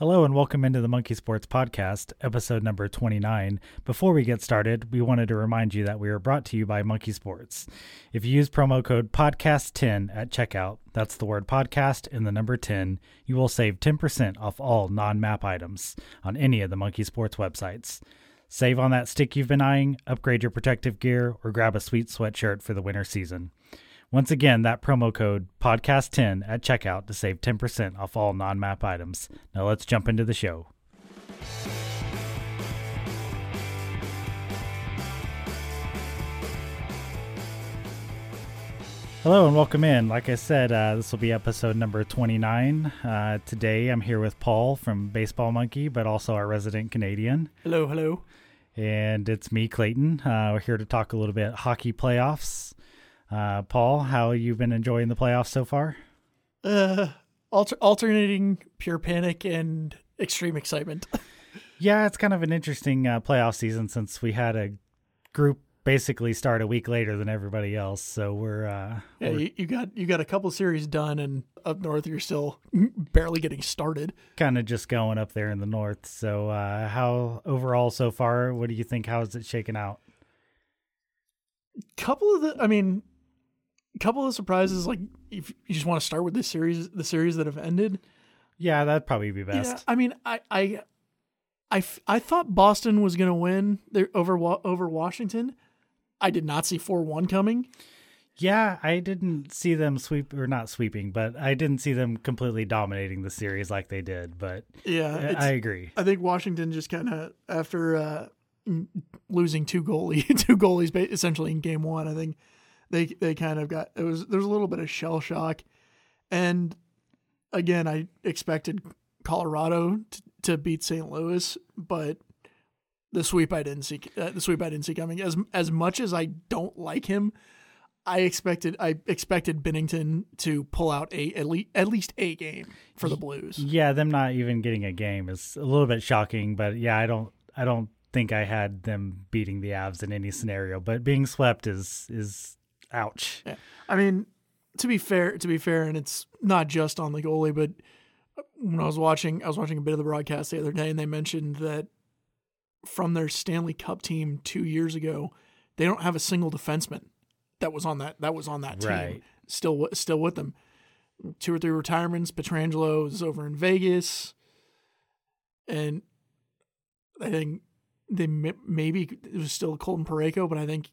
Hello and welcome into the Monkey Sports Podcast, episode number 29. Before we get started, we wanted to remind you that we are brought to you by Monkey Sports. If you use promo code PODCAST10 at checkout, that's the word podcast and the number 10, you will save 10% off all non-map items on any of the Monkey Sports websites. Save on that stick you've been eyeing, upgrade your protective gear, or grab a sweet sweatshirt for the winter season. Once again, that promo code PODCAST10 at checkout to save 10% off all non-map items. Now let's jump into the show. Hello and welcome in. Like I said, this will be episode number 29. Today I'm here with Paul from Baseball Monkey, but also our resident Canadian. Hello, hello. And it's me, Clayton. We're here to talk a little bit hockey playoffs. Paul, how you been enjoying the playoffs so far? Alternating pure panic and extreme excitement. Yeah, it's kind of an interesting playoff season since we had a group basically start a week later than everybody else. So we're you got a couple series done, and up north you're still barely getting started. Kind of just going up there in the north. So how overall so far? What do you think? How is it shaking out? Couple of surprises, like if you just want to start with this series, the series that have ended. Yeah, that'd probably be best. Yeah, I mean, I thought Boston was going to win over Washington. I did not see 4-1 coming. Yeah, I didn't see them I didn't see them completely dominating the series like they did. But yeah, I agree. I think Washington just kind of after losing two goalies essentially in game one, I think. They kind of got, there's a little bit of shell shock. And again, I expected Colorado to beat St. Louis, but the sweep I didn't see coming. As much as I don't like him, I expected Binnington to pull out at least a game for the Blues. Yeah, them not even getting a game is a little bit shocking, but yeah, I don't think I had them beating the Avs in any scenario, but being swept is ouch. Yeah. I mean, to be fair, and it's not just on the goalie, but when I was watching a bit of the broadcast the other day, and they mentioned that from their Stanley Cup team 2 years ago, they don't have a single defenseman that was on that team, right? Still with them. 2 or 3 retirements. Petrangelo is over in Vegas, and I think they maybe it was still Colton Pareko, but I think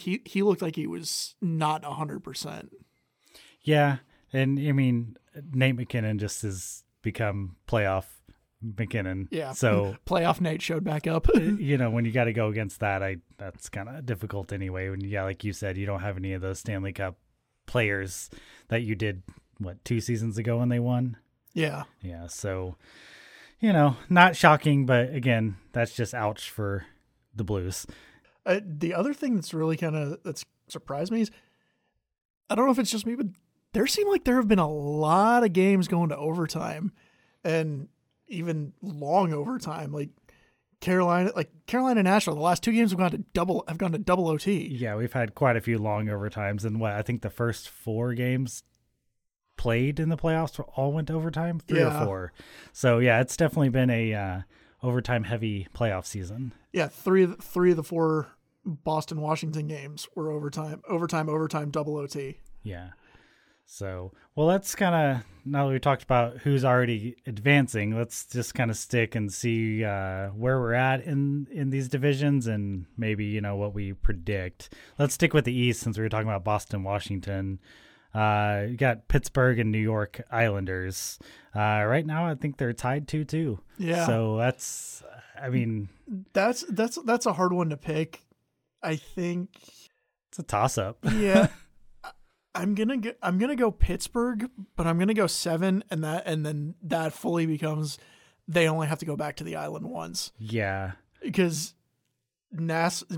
he looked like he was not 100%. Yeah, and I mean Nate McKinnon just has become playoff McKinnon. Yeah, so playoff Nate showed back up. You know, when you got to go against that, that's kind of difficult anyway. When like you said, you don't have any of those Stanley Cup players that you did 2 seasons ago when they won. Yeah. So you know, not shocking, but again, that's just ouch for the Blues. The other thing that's really that's surprised me is, I don't know if it's just me, but there seem like there have been a lot of games going to overtime and even long overtime. Like Carolina and Nashville, the last 2 games have gone to double OT. Yeah, we've had quite a few long overtimes, and I think the first 4 games played in the playoffs all went to overtime, 3 or 4. So yeah, it's definitely been a overtime heavy playoff season. Yeah, three of the 4 Boston Washington games were overtime, double OT. Yeah. So well, that's kind of, now that we talked about who's already advancing, let's just kind of stick and see where we're at in these divisions and maybe, you know, what we predict. Let's stick with the East since we were talking about Boston, Washington. You got Pittsburgh and New York Islanders. Right now, I think they're tied 2-2. Yeah. So that's, I mean, that's a hard one to pick. I think it's a toss up. Yeah. I'm gonna go Pittsburgh, but I'm gonna go 7, and then that fully becomes they only have to go back to the island once. Yeah. Because Nassau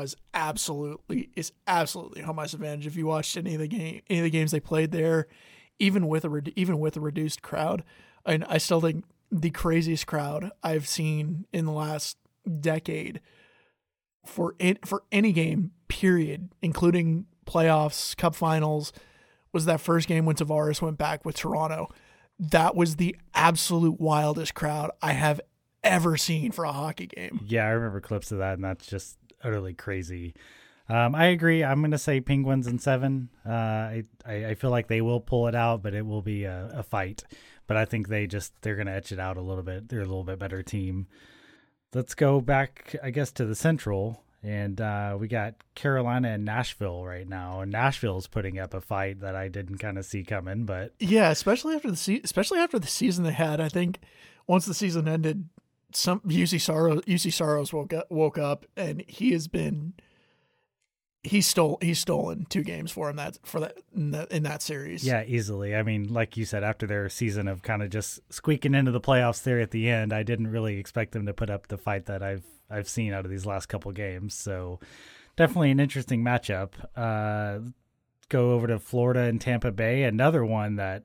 is absolutely home ice advantage. If you watched any of the games they played there, even with a reduced crowd, and I still think the craziest crowd I've seen in the last decade for any game period, including playoffs, cup finals, was that first game when Tavares went back with Toronto. that was the absolute wildest crowd I have ever seen for a hockey game. Yeah, I remember clips of that, and that's just utterly crazy. I agree. I'm going to say Penguins in 7. I feel like they will pull it out, but it will be a fight. But I think they're going to etch it out a little bit. They're a little bit better team. Let's go back, I guess, to the Central. And we got Carolina and Nashville right now. And Nashville's putting up a fight that I didn't kind of see coming. But yeah, especially after the season they had. I think once the season ended, some UC Saros woke up, and he has been... He's stolen 2 games for him in that series. Yeah, easily. I mean, like you said, after their season of kind of just squeaking into the playoffs there at the end, I didn't really expect them to put up the fight that I've seen out of these last couple games. So definitely an interesting matchup. Go over to Florida and Tampa Bay, another one that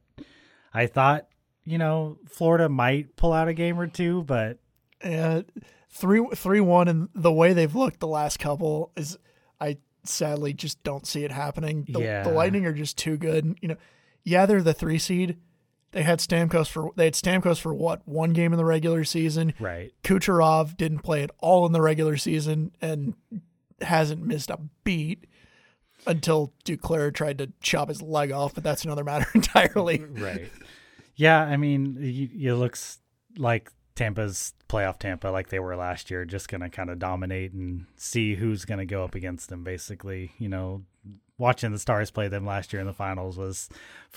I thought, Florida might pull out a game or two, but 3-1, and the way they've looked the last couple is, I sadly just don't see it happening. The Lightning are just too good. They're the 3 seed. They had Stamkos for what, 1 game in the regular season? Right. Kucherov didn't play at all in the regular season and hasn't missed a beat until Duclair tried to chop his leg off, but that's another matter entirely. Right. Yeah, I mean, it looks like Tampa's playoff Tampa, like they were last year, just going to kind of dominate and see who's going to go up against them, basically. Watching the Stars play them last year in the finals was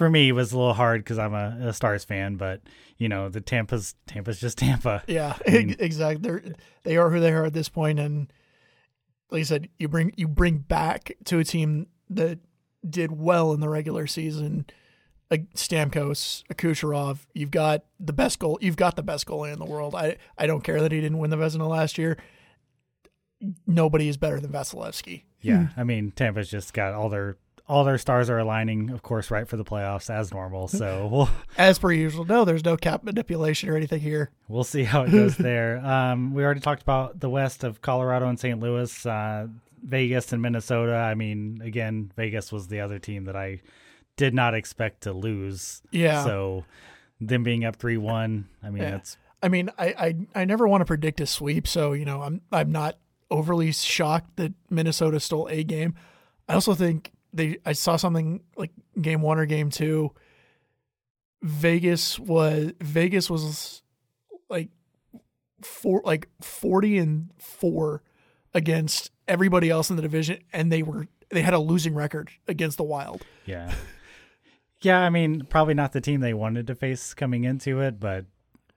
a little hard because I'm a Stars fan, but the Tampa's just Tampa. Yeah, I mean, exactly. They are who they are at this point, and like you said, you bring back to a team that did well in the regular season a Stamkos, a Kucherov. You've got the best goalie in the world. I don't care that he didn't win the Vezina last year. Nobody is better than Vasilevsky. Yeah, I mean, Tampa's just got all their stars are aligning, of course, right for the playoffs as normal. So as per usual, no, there's no cap manipulation or anything here. We'll see how it goes there. We already talked about the West of Colorado and St. Louis, Vegas and Minnesota. I mean, again, Vegas was the other team that I did not expect to lose. Yeah. So them being up 3-1, I mean, that's... I mean, I never want to predict a sweep, so, I'm not overly shocked that Minnesota stole a game. I also think I saw something like game 1 or game 2. Vegas was like 40-4 against everybody else in the division, and they had a losing record against the Wild. Yeah. Yeah, I mean, probably not the team they wanted to face coming into it, but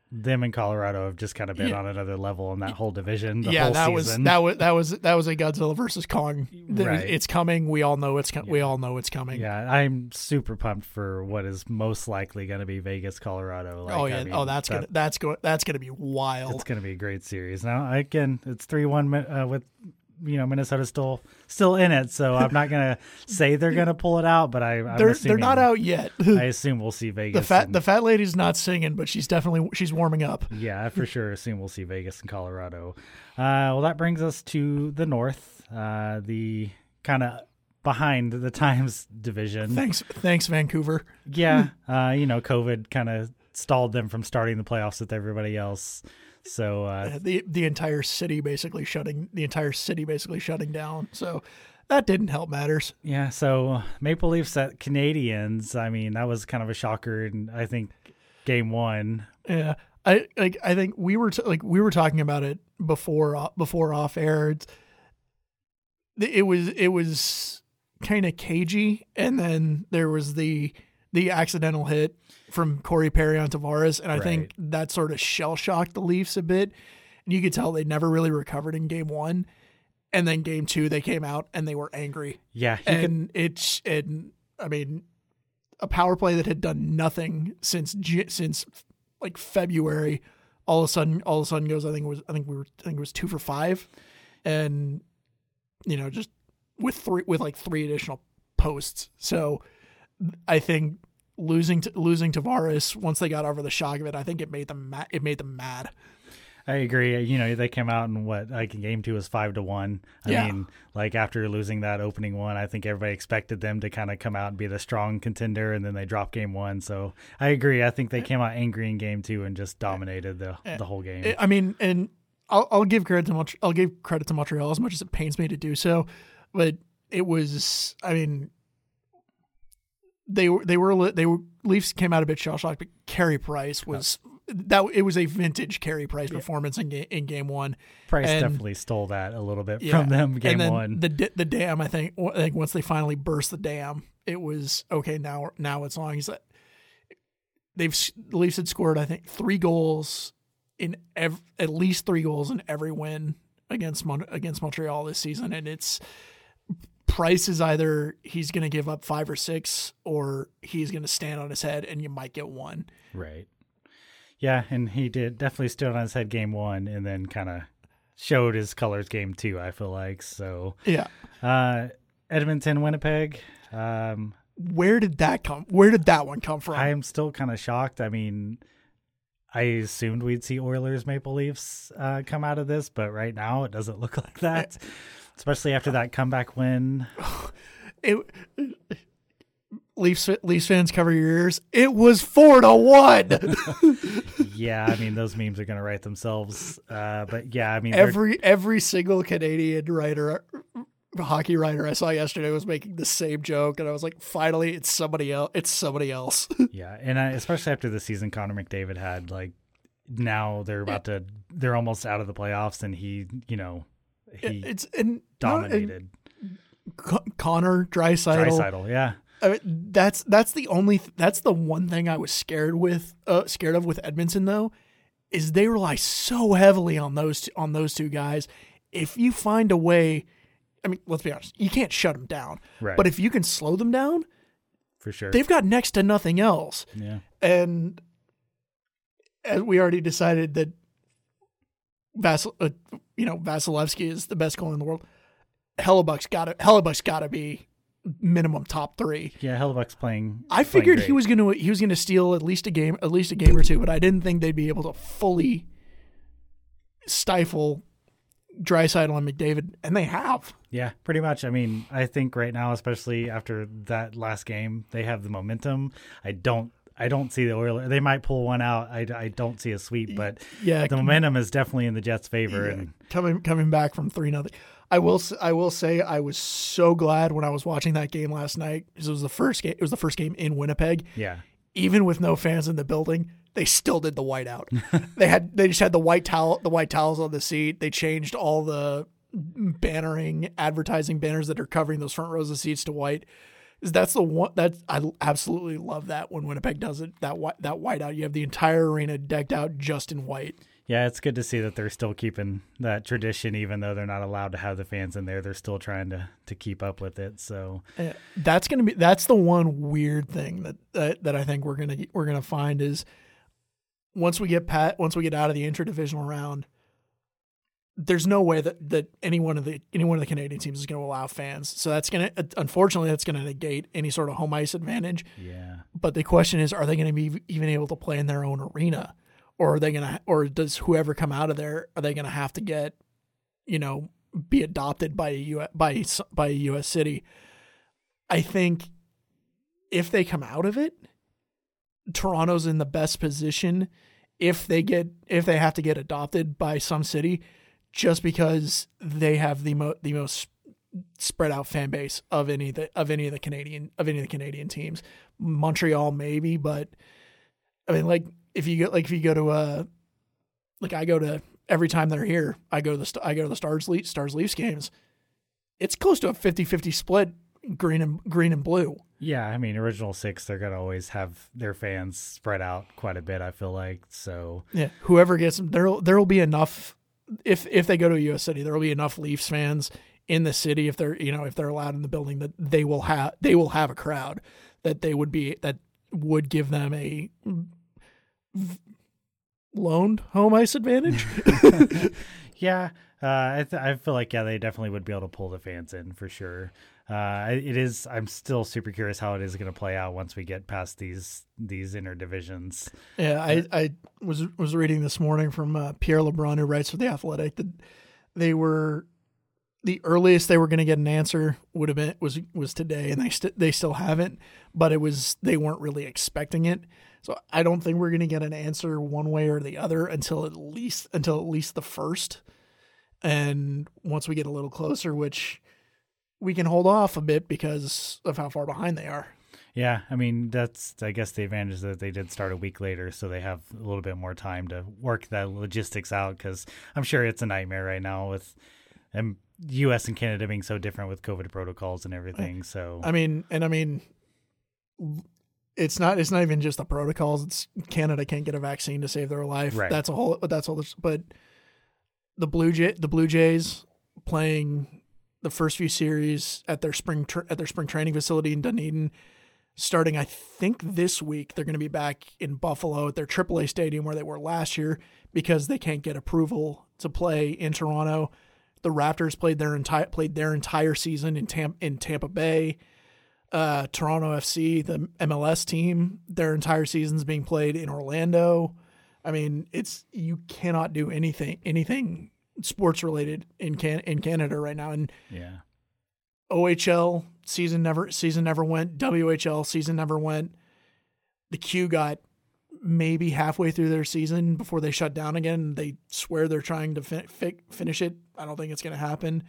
them and Colorado have just kind of been on another level in that whole division. That was a Godzilla versus Kong. Right. It's coming. We all know it's coming. Yeah. We all know it's coming. Yeah, I'm super pumped for what is most likely going to be Vegas, Colorado. That's gonna be wild. It's gonna be a great series. Now again, it's 3-1 with. Minnesota's still in it, so I'm not gonna say they're gonna pull it out, but they're not out yet. I assume we'll see Vegas. The fat lady's not singing, but she's warming up. Yeah, I for sure assume we'll see Vegas and Colorado. Well, that brings us to the North, the kind of behind the times division. Thanks, Vancouver. Yeah, COVID kind of stalled them from starting the playoffs with everybody else. So the entire city basically shutting down. So that didn't help matters. Yeah. So Maple Leafs at Canadiens. I mean, that was kind of a shocker, and I think game 1. Yeah. I think we were talking about it before off air. It was kind of cagey, and then there was the accidental hit from Corey Perry on Tavares, and I think that sort of shell-shocked the Leafs a bit. And you could tell they never really recovered in game 1. And then game 2, they came out and they were angry. Yeah. A power play that had done nothing since like February, all of a sudden goes, I think it was 2 for 5. And, just with three additional posts. So I think losing Tavares, once they got over the shock of it, I think it made them mad. I agree. You know, they came out and game two was 5-1. I mean, like after losing that opening one, I think everybody expected them to kind of come out and be the strong contender, and then they dropped game one. So I agree. I think they came out angry in game two and just dominated the whole game. I'll give credit to Montreal as much as it pains me to do so, but it was. I mean, they were Leafs came out a bit shell shocked, but Carey Price was. Oh. That it was a vintage Carey Price performance in game one. Price definitely stole that a little bit from them. Game one, the dam. I think once they finally burst the dam, it was okay. Now it's on. The Leafs had scored, I think, at least three goals in every win against Montreal this season, and it's Price is either he's going to give up 5 or 6, or he's going to stand on his head, and you might get one. Right. Yeah, and he definitely stood on his head game one, and then kind of showed his colors game two, I feel like. So yeah, Edmonton, Winnipeg. Where did that one come from? I am still kind of shocked. I mean, I assumed we'd see Oilers, Maple Leafs come out of this, but right now it doesn't look like that, especially after that comeback win. Leafs fans, cover your ears. It was 4-1. Yeah, I mean, those memes are going to write themselves. But yeah, I mean, every single Canadian hockey writer I saw yesterday was making the same joke, and I was like, finally, it's somebody else. Yeah, and especially after the season Connor McDavid had, like, now they're almost out of the playoffs, and he dominated. Connor Draisaitl, yeah. I mean, that's the one thing I was scared of with Edmonton though, is they rely so heavily on those two guys. If you find a way, I mean, let's be honest, you can't shut them down, right? But if you can slow them down, for sure, they've got next to nothing else. Yeah, and as we already decided that Vasilevsky is the best goalie in the world. Hellebuck's got to be minimum top three. Yeah, Hellebuck's playing. I figured he was going to steal at least a game or two, but I didn't think they'd be able to fully stifle Draisaitl and McDavid, and they have. Yeah, pretty much. I mean, I think right now, especially after that last game, they have the momentum. I don't see the Oilers. They might pull one out. I don't see a sweep, but the momentum is definitely in the Jets' favor. Yeah, and coming back from 3-0. I will say I was so glad when I was watching that game last night, because it was the first game. It was the first game in Winnipeg. Yeah. Even with no fans in the building, they still did the whiteout. They just had the white towels on the seat. They changed all the advertising banners that are covering those front rows of seats to white. That's the one that I absolutely love, that when Winnipeg does it, that whiteout. You have the entire arena decked out just in white. Yeah, it's good to see that they're still keeping that tradition, even though they're not allowed to have the fans in there. They're still trying to keep up with it. So that's the one weird thing that I think we're gonna find is once we get out of the interdivisional round, there's no way that any one of the Canadian teams is going to allow fans. So unfortunately that's gonna negate any sort of home ice advantage. Yeah. But the question is, are they going to be even able to play in their own arena? Or does whoever come out of there, are they gonna have to get, be adopted by a U.S. city? I think if they come out of it, Toronto's in the best position if they have to get adopted by some city, just because they have the most spread out fan base of any of the Canadian teams. Montreal maybe, but I mean, like. Every time they're here, I go to the Stars Leafs games. It's close to a 50-50 split, green and blue. Yeah, I mean, original six, they're gonna always have their fans spread out quite a bit, I feel like. So yeah, whoever gets them, there'll be enough. If they go to a U.S. city, there'll be enough Leafs fans in the city if they're allowed in the building, that they will have a crowd that would give them a loaned home ice advantage. I feel like they definitely would be able to pull the fans in for sure. It is. I'm still super curious how it is going to play out once we get past these inner divisions. Yeah, I was reading this morning from Pierre LeBrun, who writes for The Athletic, that they were the earliest they were going to get an answer would have been was today, and they still haven't. But it was they weren't really expecting it, so I don't think we're going to get an answer one way or the other until at least the first. And once we get a little closer, which we can hold off a bit because of how far behind they are. Yeah, I mean, that's, I guess, the advantage that they did start a week later, so they have a little bit more time to work that logistics out, because I'm sure it's a nightmare right now with U.S. and Canada being so different with COVID protocols and everything. So I mean, it's not even just the protocols. It's Canada can't get a vaccine to save their life. Right. That's all. But the Blue Jays playing the first few series at their spring training facility in Dunedin, starting I think this week. They're going to be back in Buffalo at their AAA stadium where they were last year because they can't get approval to play in Toronto. The Raptors played their entire season in Tampa Bay. Toronto FC, the MLS team, their entire season's being played in Orlando. I mean, you cannot do anything sports related in Canada right now, and yeah, OHL season never went. WHL season never went. The Q got maybe halfway through their season before they shut down again. They swear they're trying to finish it. I don't think it's going to happen.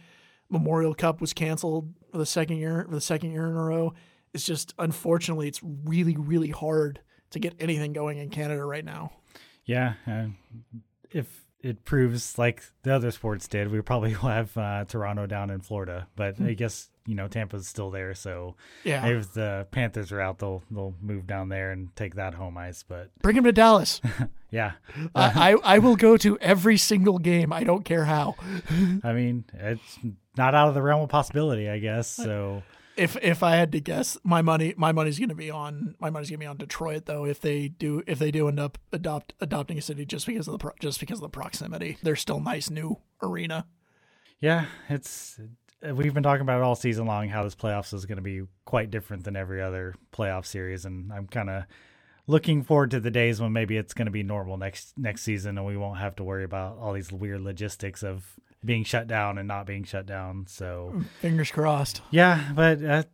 Memorial Cup was canceled for the second year in a row. It's just, unfortunately, it's really, really hard to get anything going in Canada right now. Yeah, if it proves like the other sports did, we probably will have Toronto down in Florida, but I guess, you know, Tampa's still there, so yeah, if the Panthers are out, they'll move down there and take that home ice. But bring them to Dallas. Yeah, I will go to every single game. I don't care how. I mean, it's not out of the realm of possibility, I guess. So if I had to guess, my money's going to be on Detroit, though. If they do end up adopting a city just because of the proximity, they're still nice new arena. Yeah, we've been talking about it all season long, how this playoffs is going to be quite different than every other playoff series, and I'm kind of looking forward to the days when maybe it's going to be normal next season and we won't have to worry about all these weird logistics of being shut down and not being shut down. So fingers crossed. Yeah, but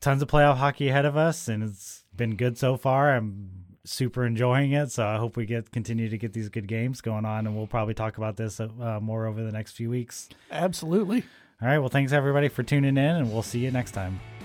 tons of playoff hockey ahead of us, and it's been good so far. I'm super enjoying it, so I hope we continue to get these good games going on, and we'll probably talk about this more over the next few weeks. Absolutely. All right, well, thanks everybody for tuning in, and we'll see you next time.